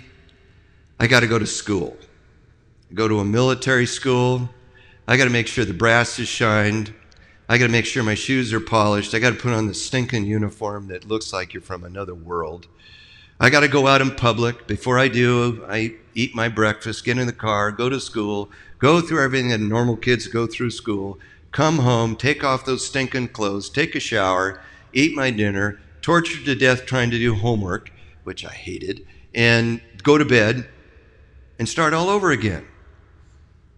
I got to go to school. I go to a military school. I got to make sure the brass is shined. I got to make sure my shoes are polished. I got to put on this stinking uniform that looks like you're from another world. I got to go out in public. Before I do, I eat my breakfast, get in the car, go to school, go through everything that normal kids go through school, come home, take off those stinking clothes, take a shower, eat my dinner, tortured to death trying to do homework, which I hated, and go to bed and start all over again.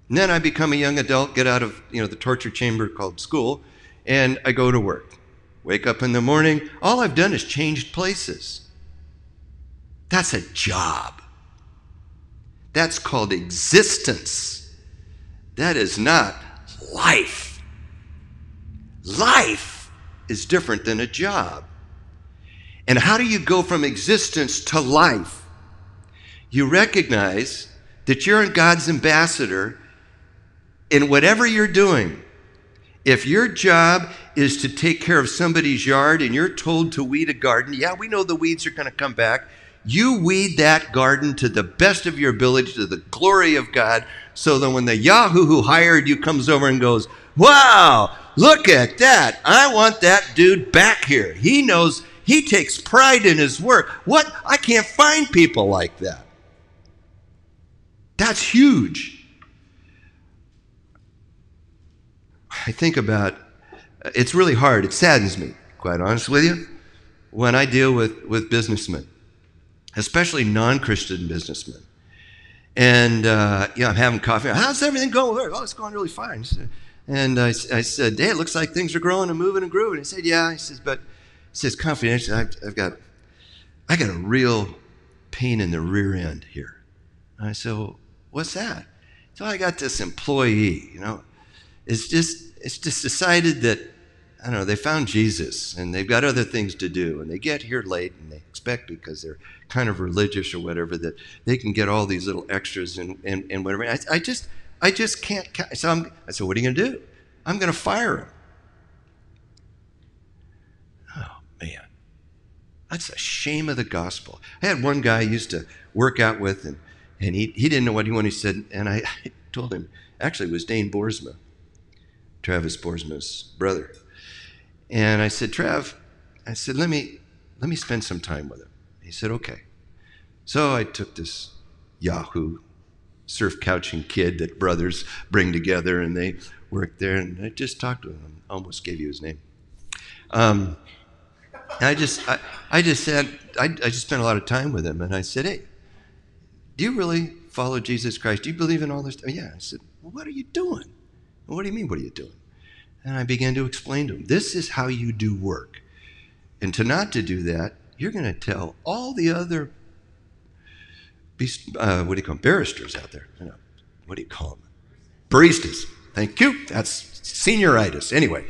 And then I become a young adult, get out of, you know, the torture chamber called school, and I go to work. Wake up in the morning, all I've done is changed places. That's a job. That's called existence. That is not life. Life is different than a job. And how do you go from existence to life? You recognize that you're God's ambassador in whatever you're doing. If your job is to take care of somebody's yard and you're told to weed a garden, yeah, we know the weeds are going to come back. You weed that garden to the best of your ability, to the glory of God, so that when the Yahoo who hired you comes over and goes, wow, look at that. I want that dude back here. He knows, he takes pride in his work. What? I can't find people like that. That's huge. I think about, it's really hard. It saddens me, quite honest with you, when I deal with, with businessmen, especially non-Christian businessmen. And, uh, you know, I'm having coffee. How's everything going? Oh, it's going really fine. And I, I said, hey, it looks like things are growing and moving and grooving. He said, yeah. He says, but he says, confidentially, I've, I've got, I got a real pain in the rear end here. And I said, well, what's that? So I got this employee, you know, It's just it's just decided that, I don't know, they found Jesus and they've got other things to do and they get here late and they expect, because they're kind of religious or whatever, that they can get all these little extras and, and, and whatever. I, I just I just can't. So I'm, I said, what are you going to do? I'm going to fire him. Oh, man. That's a shame of the gospel. I had one guy I used to work out with, and, and he, he didn't know what he wanted. He said, and I, I told him, actually it was Dane Borsma, Travis Borsma's brother. And I said, Trav, I said, let me let me spend some time with him. He said, okay. So I took this Yahoo surf couching kid that brothers bring together, and they worked there, and I just talked to him. I almost gave you his name. Um, and I just I, I just said I, I just spent a lot of time with him, and I said, hey, do you really follow Jesus Christ? Do you believe in all this? Yeah. I said, well, what are you doing? What do you mean, what are you doing? And I began to explain to him, this is how you do work. And to not to do that, you're going to tell all the other, uh, what do you call them, barristers out there. You know, what do you call them? Baristas. Thank you. That's senioritis. Anyway,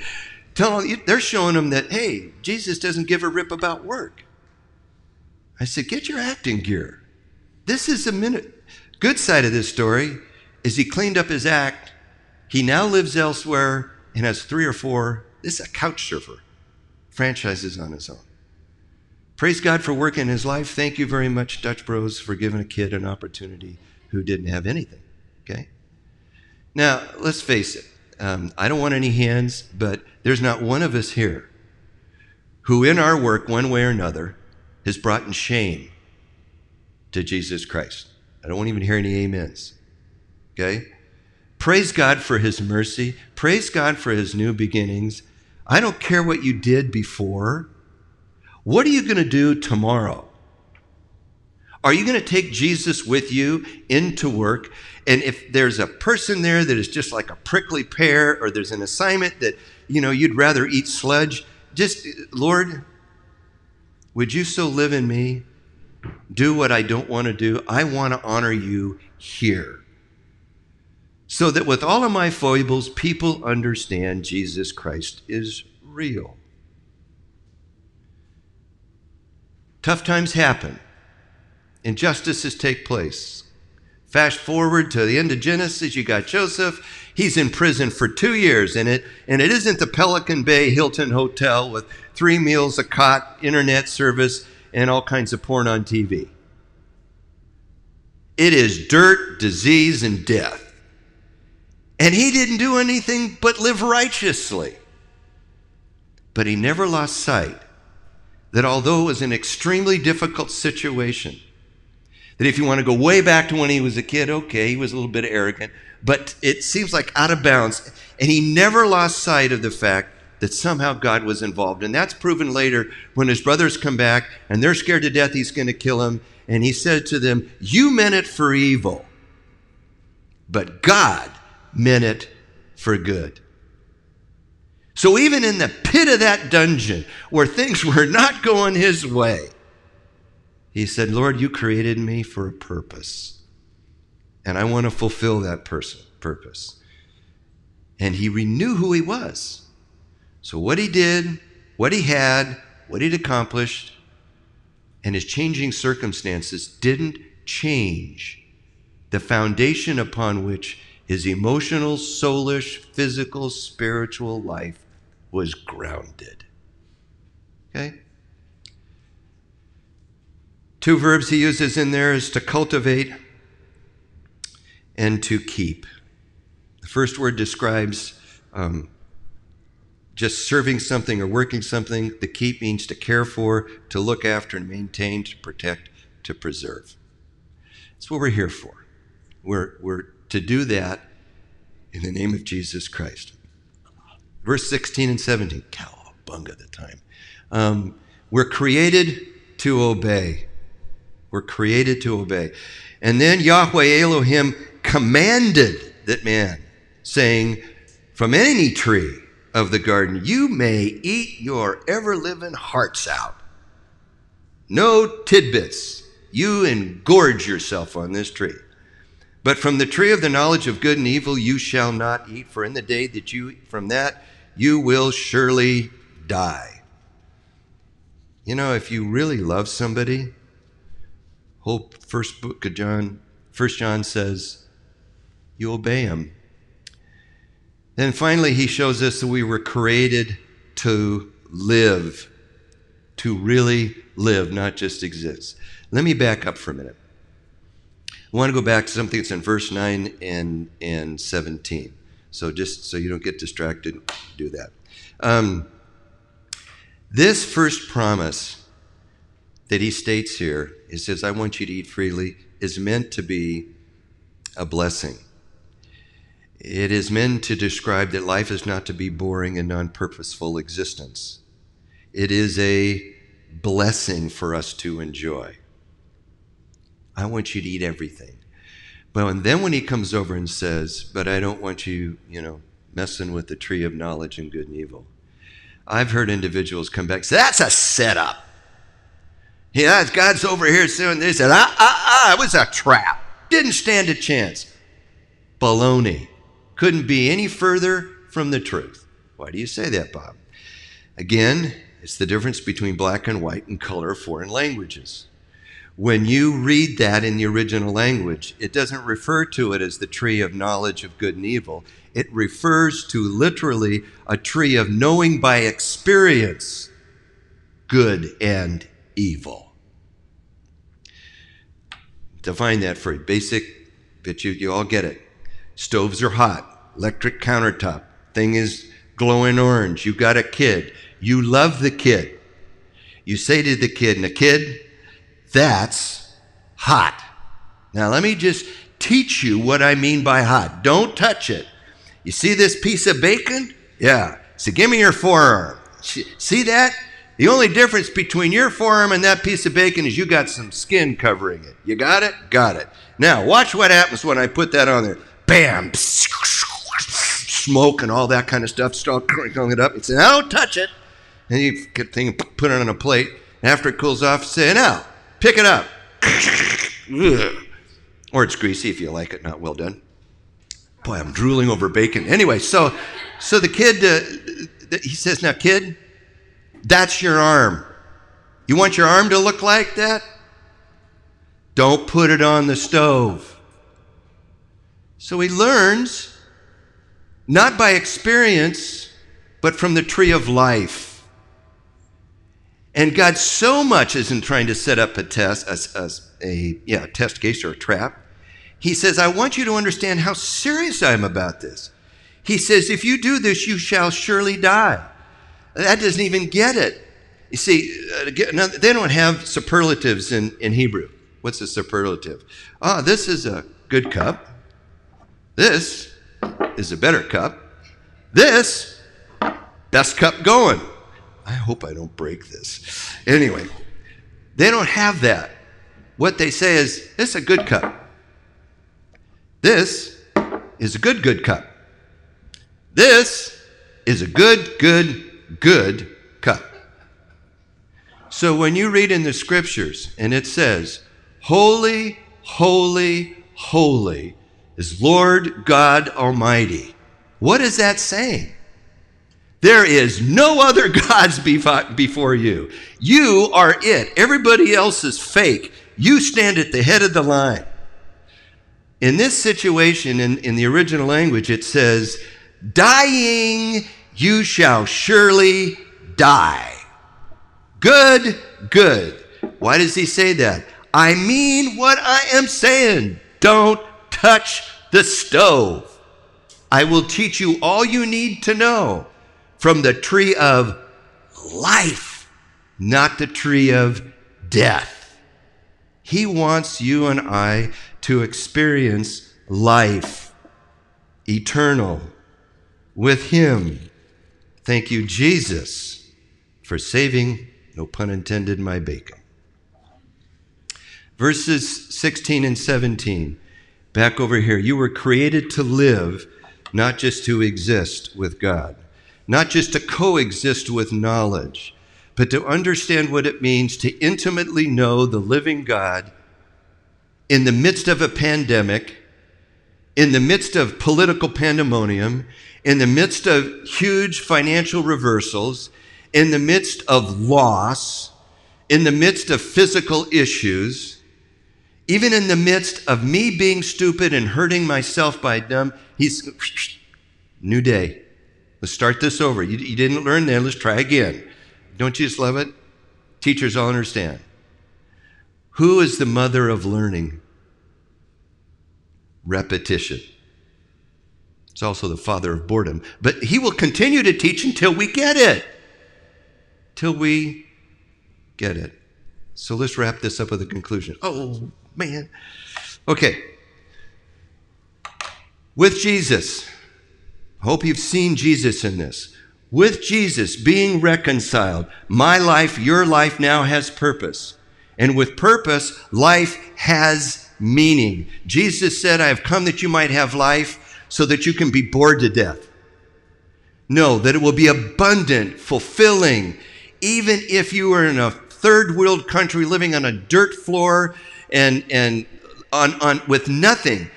tell them, they're showing them that, hey, Jesus doesn't give a rip about work. I said, get your acting gear. This is a minute. Good side of this story is he cleaned up his act. He now lives elsewhere and has three or four, this is a couch surfer, franchises on his own. Praise God for working his life. Thank you very much, Dutch Bros, for giving a kid an opportunity who didn't have anything, okay? Now, let's face it. Um, I don't want any hands, but there's not one of us here who in our work, one way or another, has brought in shame to Jesus Christ. I don't even hear any amens, okay? Praise God for his mercy. Praise God for his new beginnings. I don't care what you did before. What are you going to do tomorrow? Are you going to take Jesus with you into work? And if there's a person there that is just like a prickly pear, or there's an assignment that, you know, you'd rather eat sludge, just, Lord, would you so live in me? Do what I don't want to do. I want to honor you here. So that with all of my foibles, people understand Jesus Christ is real. Tough times happen. Injustices take place. Fast forward to the end of Genesis, you got Joseph. He's in prison for two years, and it and it isn't the Pelican Bay Hilton Hotel with three meals, a cot, internet service, and all kinds of porn on T V. It is dirt, disease, and death. And he didn't do anything but live righteously. But he never lost sight that although it was an extremely difficult situation, that if you want to go way back to when he was a kid, okay, he was a little bit arrogant, but it seems like out of bounds. And he never lost sight of the fact that somehow God was involved. And that's proven later when his brothers come back and they're scared to death he's going to kill him. And he said to them, "You meant it for evil, but God meant it for good." So even in the pit of that dungeon where things were not going his way, he said, "Lord, you created me for a purpose, and I want to fulfill that person, purpose." And he knew who he was. So what he did, what he had, what he'd accomplished, and his changing circumstances didn't change the foundation upon which his emotional, soulish, physical, spiritual life was grounded. Okay? Two verbs he uses in there is to cultivate and to keep. The first word describes um, just serving something or working something. The keep means to care for, to look after, and maintain, to protect, to preserve. That's what we're here for. We're, we're to do that in the name of Jesus Christ. Verse sixteen and seventeen, cowabunga the time. Um, we're created to obey. We're created to obey. And then Yahweh Elohim commanded that man, saying, "From any tree of the garden you may eat your ever-living hearts out. No tidbits. You engorge yourself on this tree. But from the tree of the knowledge of good and evil you shall not eat, for in the day that you eat from that you will surely die." You know, if you really love somebody, whole first book of John, First John says, you obey him. Then finally, he shows us that we were created to live, to really live, not just exist. Let me back up for a minute. I want to go back to something that's in verse nine and, and seventeen. So just so you don't get distracted, do that. Um, this first promise that he states here, he says, "I want you to eat freely," is meant to be a blessing. It is meant to describe that life is not to be boring and non-purposeful existence. It is a blessing for us to enjoy. I want you to eat everything. But and then when he comes over and says, "But I don't want you, you know, messing with the tree of knowledge and good and evil." I've heard individuals come back and say, "That's a setup. Yeah, God's over here doing this." And ah, ah, ah, it was a trap. Didn't stand a chance. Baloney. Couldn't be any further from the truth. Why do you say that, Bob? Again, it's the difference between black and white and color of foreign languages. When you read that in the original language, it doesn't refer to it as the tree of knowledge of good and evil. It refers to literally a tree of knowing by experience good and evil. Define that for you. Basic, but you, you all get it. Stoves are hot. Electric countertop. Thing is glowing orange. You got a kid. You love the kid. You say to the kid, and the kid, "That's hot. Now let me just teach you what I mean by hot. Don't touch it. You see this piece of bacon? Yeah. So give me your forearm. See that? The only difference between your forearm and that piece of bacon is you got some skin covering it. You got it? Got it. Now watch what happens when I put that on there. Bam. Smoke and all that kind of stuff. Start crinkling it up. It's, now don't touch it. And you get thing, put it on a plate. After it cools off, say, "Now, pick it up." Or it's greasy if you like it, not well done. Boy, I'm drooling over bacon. Anyway, so so the kid, uh, he says, "Now, kid, that's your arm. You want your arm to look like that? Don't put it on the stove." So he learns, not by experience, but from the tree of life. And God so much isn't trying to set up a test, a, a, a, yeah, a test case or a trap. He says, "I want you to understand how serious I am about this." He says, "If you do this, you shall surely die." That doesn't even get it. You see, they don't have superlatives in, in Hebrew. What's a superlative? Ah, this is a good cup. This is a better cup. This, best cup going. I hope I don't break this. Anyway, they don't have that. What they say is, this is a good cup. This is a good, good cup. This is a good, good, good cup. So when you read in the scriptures and it says, holy, holy, holy is Lord God Almighty. What is that saying? There is no other gods before you. You are it. Everybody else is fake. You stand at the head of the line. In this situation, in, in the original language, it says, dying, you shall surely die. Good, good. Why does he say that? I mean what I am saying. Don't touch the stove. I will teach you all you need to know from the tree of life, not the tree of death. He wants you and I to experience life eternal with him. Thank you, Jesus, for saving, no pun intended, my bacon. Verses sixteen and seventeen, back over here. You were created to live, not just to exist with God, not just to coexist with knowledge, but to understand what it means to intimately know the living God in the midst of a pandemic, in the midst of political pandemonium, in the midst of huge financial reversals, in the midst of loss, in the midst of physical issues, even in the midst of me being stupid and hurting myself by dumb, he's, new day. Let's start this over. You, you didn't learn there, let's try again. Don't you just love it? Teachers all understand. Who is the mother of learning? Repetition. It's also the father of boredom. But he will continue to teach until we get it. Till we get it. So let's wrap this up with a conclusion. Oh, man. Okay. With Jesus, I hope you've seen Jesus in this. With Jesus being reconciled, my life, your life now has purpose. And with purpose, life has meaning. Jesus said, I have come that you might have life so that you can be bored to death. No, that it will be abundant, fulfilling, even if you are in a third world country living on a dirt floor and and on on with nothing.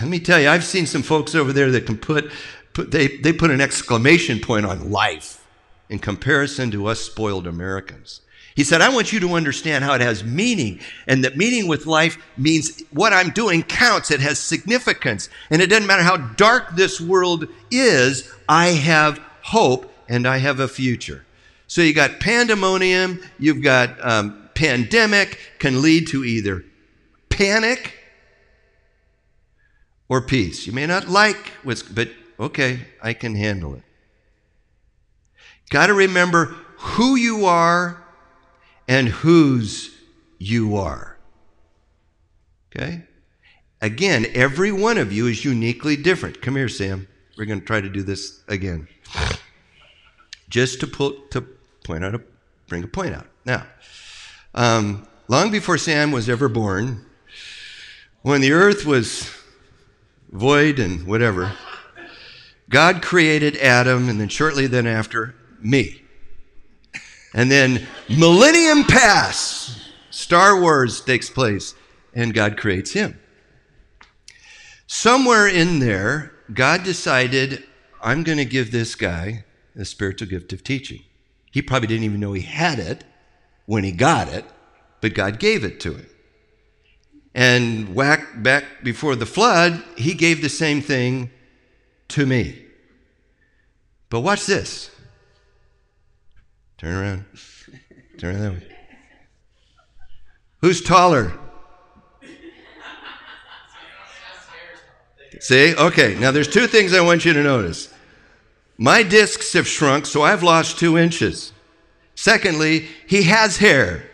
Let me tell you, I've seen some folks over there that can put, put they, they put an exclamation point on life in comparison to us spoiled Americans. He said, I want you to understand how it has meaning, and that meaning with life means what I'm doing counts. It has significance, and it doesn't matter how dark this world is, I have hope and I have a future. So you got pandemonium, you've got um, pandemic, can lead to either panic or peace. You may not like what's, but okay, I can handle it. Got to remember who you are and whose you are, okay? Again, every one of you is uniquely different. Come here, Sam. We're going to try to do this again. Just to pull, to point out, a, bring a point out. Now, um, long before Sam was ever born, when the earth was void and whatever, God created Adam, and then shortly then after, me. And then millennium pass, Star Wars takes place, and God creates him. Somewhere in there, God decided, I'm going to give this guy a spiritual gift of teaching. He probably didn't even know he had it when he got it, but God gave it to him. And whack, back before the flood, he gave the same thing to me. But watch this. Turn around. Turn around that way. Who's taller? See? Okay. Now there's two things I want you to notice. My discs have shrunk, so I've lost two inches. Secondly, he has hair.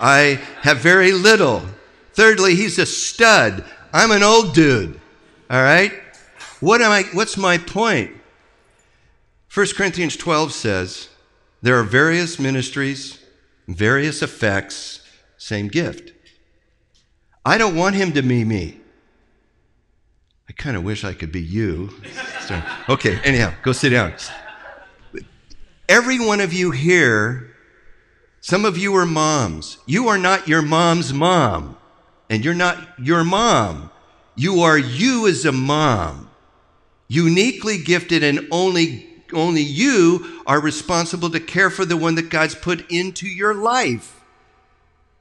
I have very little. Thirdly, he's a stud. I'm an old dude. All right? What am I, what's my point? First Corinthians twelve says, there are various ministries, various effects, same gift. I don't want him to be me. I kind of wish I could be you. So, okay, anyhow, go sit down. Every one of you here, some of you are moms. You are not your mom's mom, and you're not your mom. You are you as a mom, uniquely gifted, and only only you are responsible to care for the one that God's put into your life.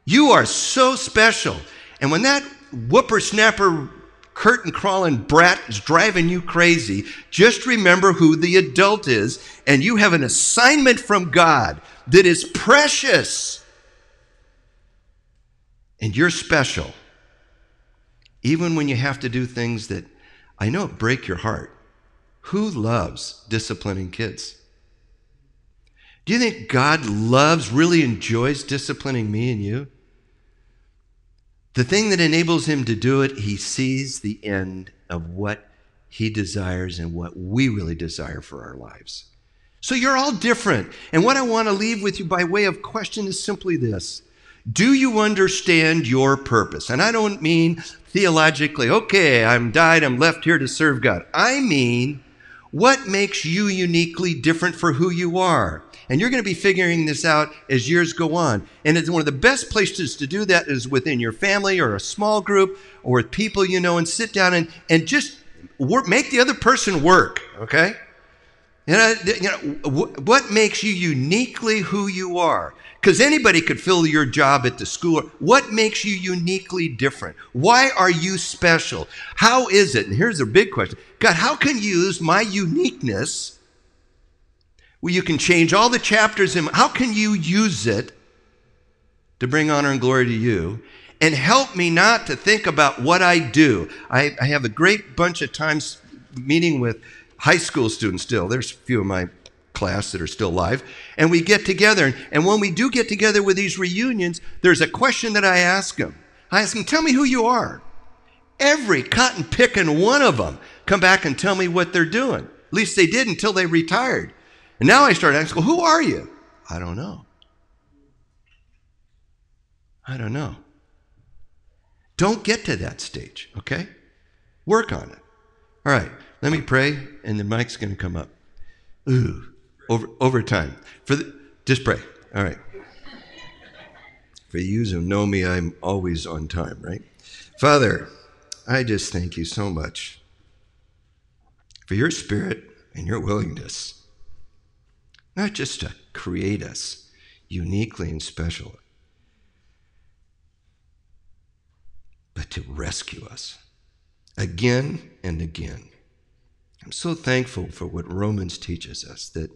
You are so special. And when that whippersnapper, curtain-crawling brat is driving you crazy, just remember who the adult is, and you have an assignment from God that is precious. And you're special. Even when you have to do things that, I know, break your heart. Who loves disciplining kids? Do you think God loves, really enjoys disciplining me and you? The thing that enables him to do it, he sees the end of what he desires and what we really desire for our lives. So you're all different. And what I want to leave with you by way of question is simply this. Do you understand your purpose? And I don't mean theologically, okay, I'm died, I'm left here to serve God. I mean, what makes you uniquely different for who you are? And you're going to be figuring this out as years go on. And it's one of the best places to do that is within your family or a small group or with people you know, and sit down and, and just work, make the other person work, okay? You know, you know, what makes you uniquely who you are? Because anybody could fill your job at the school. What makes you uniquely different? Why are you special? How is it? And here's a big question. God, how can you use my uniqueness? Well, you can change all the chapters in. How can you use it to bring honor and glory to you? And help me not to think about what I do. I, I have a great bunch of times meeting with high school students still. There's a few of my class that are still alive. And we get together. And when we do get together with these reunions, there's a question that I ask them. I ask them, tell me who you are. Every cotton picking one of them come back and tell me what they're doing. At least they did until they retired. And now I start asking, who are you? I don't know. I don't know. Don't get to that stage, okay? Work on it. All right, let me pray, and the mic's going to come up. Ooh, over, over time. For the, just pray. All right. For you who know me, I'm always on time, right? Father, I just thank you so much for your spirit and your willingness. Not just to create us uniquely and special, but to rescue us again and again. I'm so thankful for what Romans teaches us, that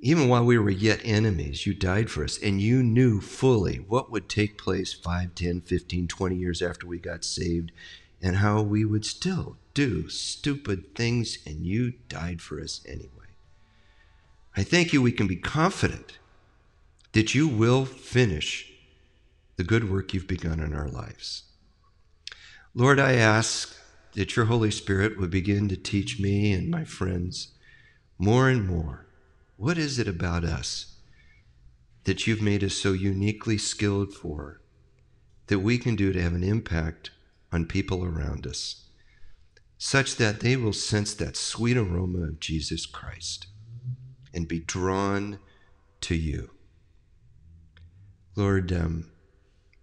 even while we were yet enemies, you died for us, and you knew fully what would take place five, ten, fifteen, twenty years after we got saved, and how we would still do stupid things, and you died for us anyway. I thank you we can be confident that you will finish the good work you've begun in our lives. Lord, I ask that your Holy Spirit would begin to teach me and my friends more and more. What is it about us that you've made us so uniquely skilled for that we can do to have an impact on people around us, such that they will sense that sweet aroma of Jesus Christ and be drawn to you. Lord, um,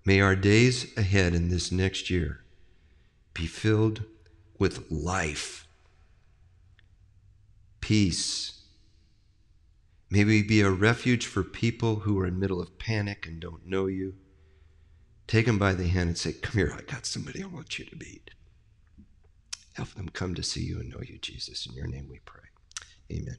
may our days ahead in this next year be filled with life, peace. May we be a refuge for people who are in the middle of panic and don't know you. Take them by the hand and say, come here, I got somebody I want you to meet. Help them come to see you and know you, Jesus. In your name we pray. Amen.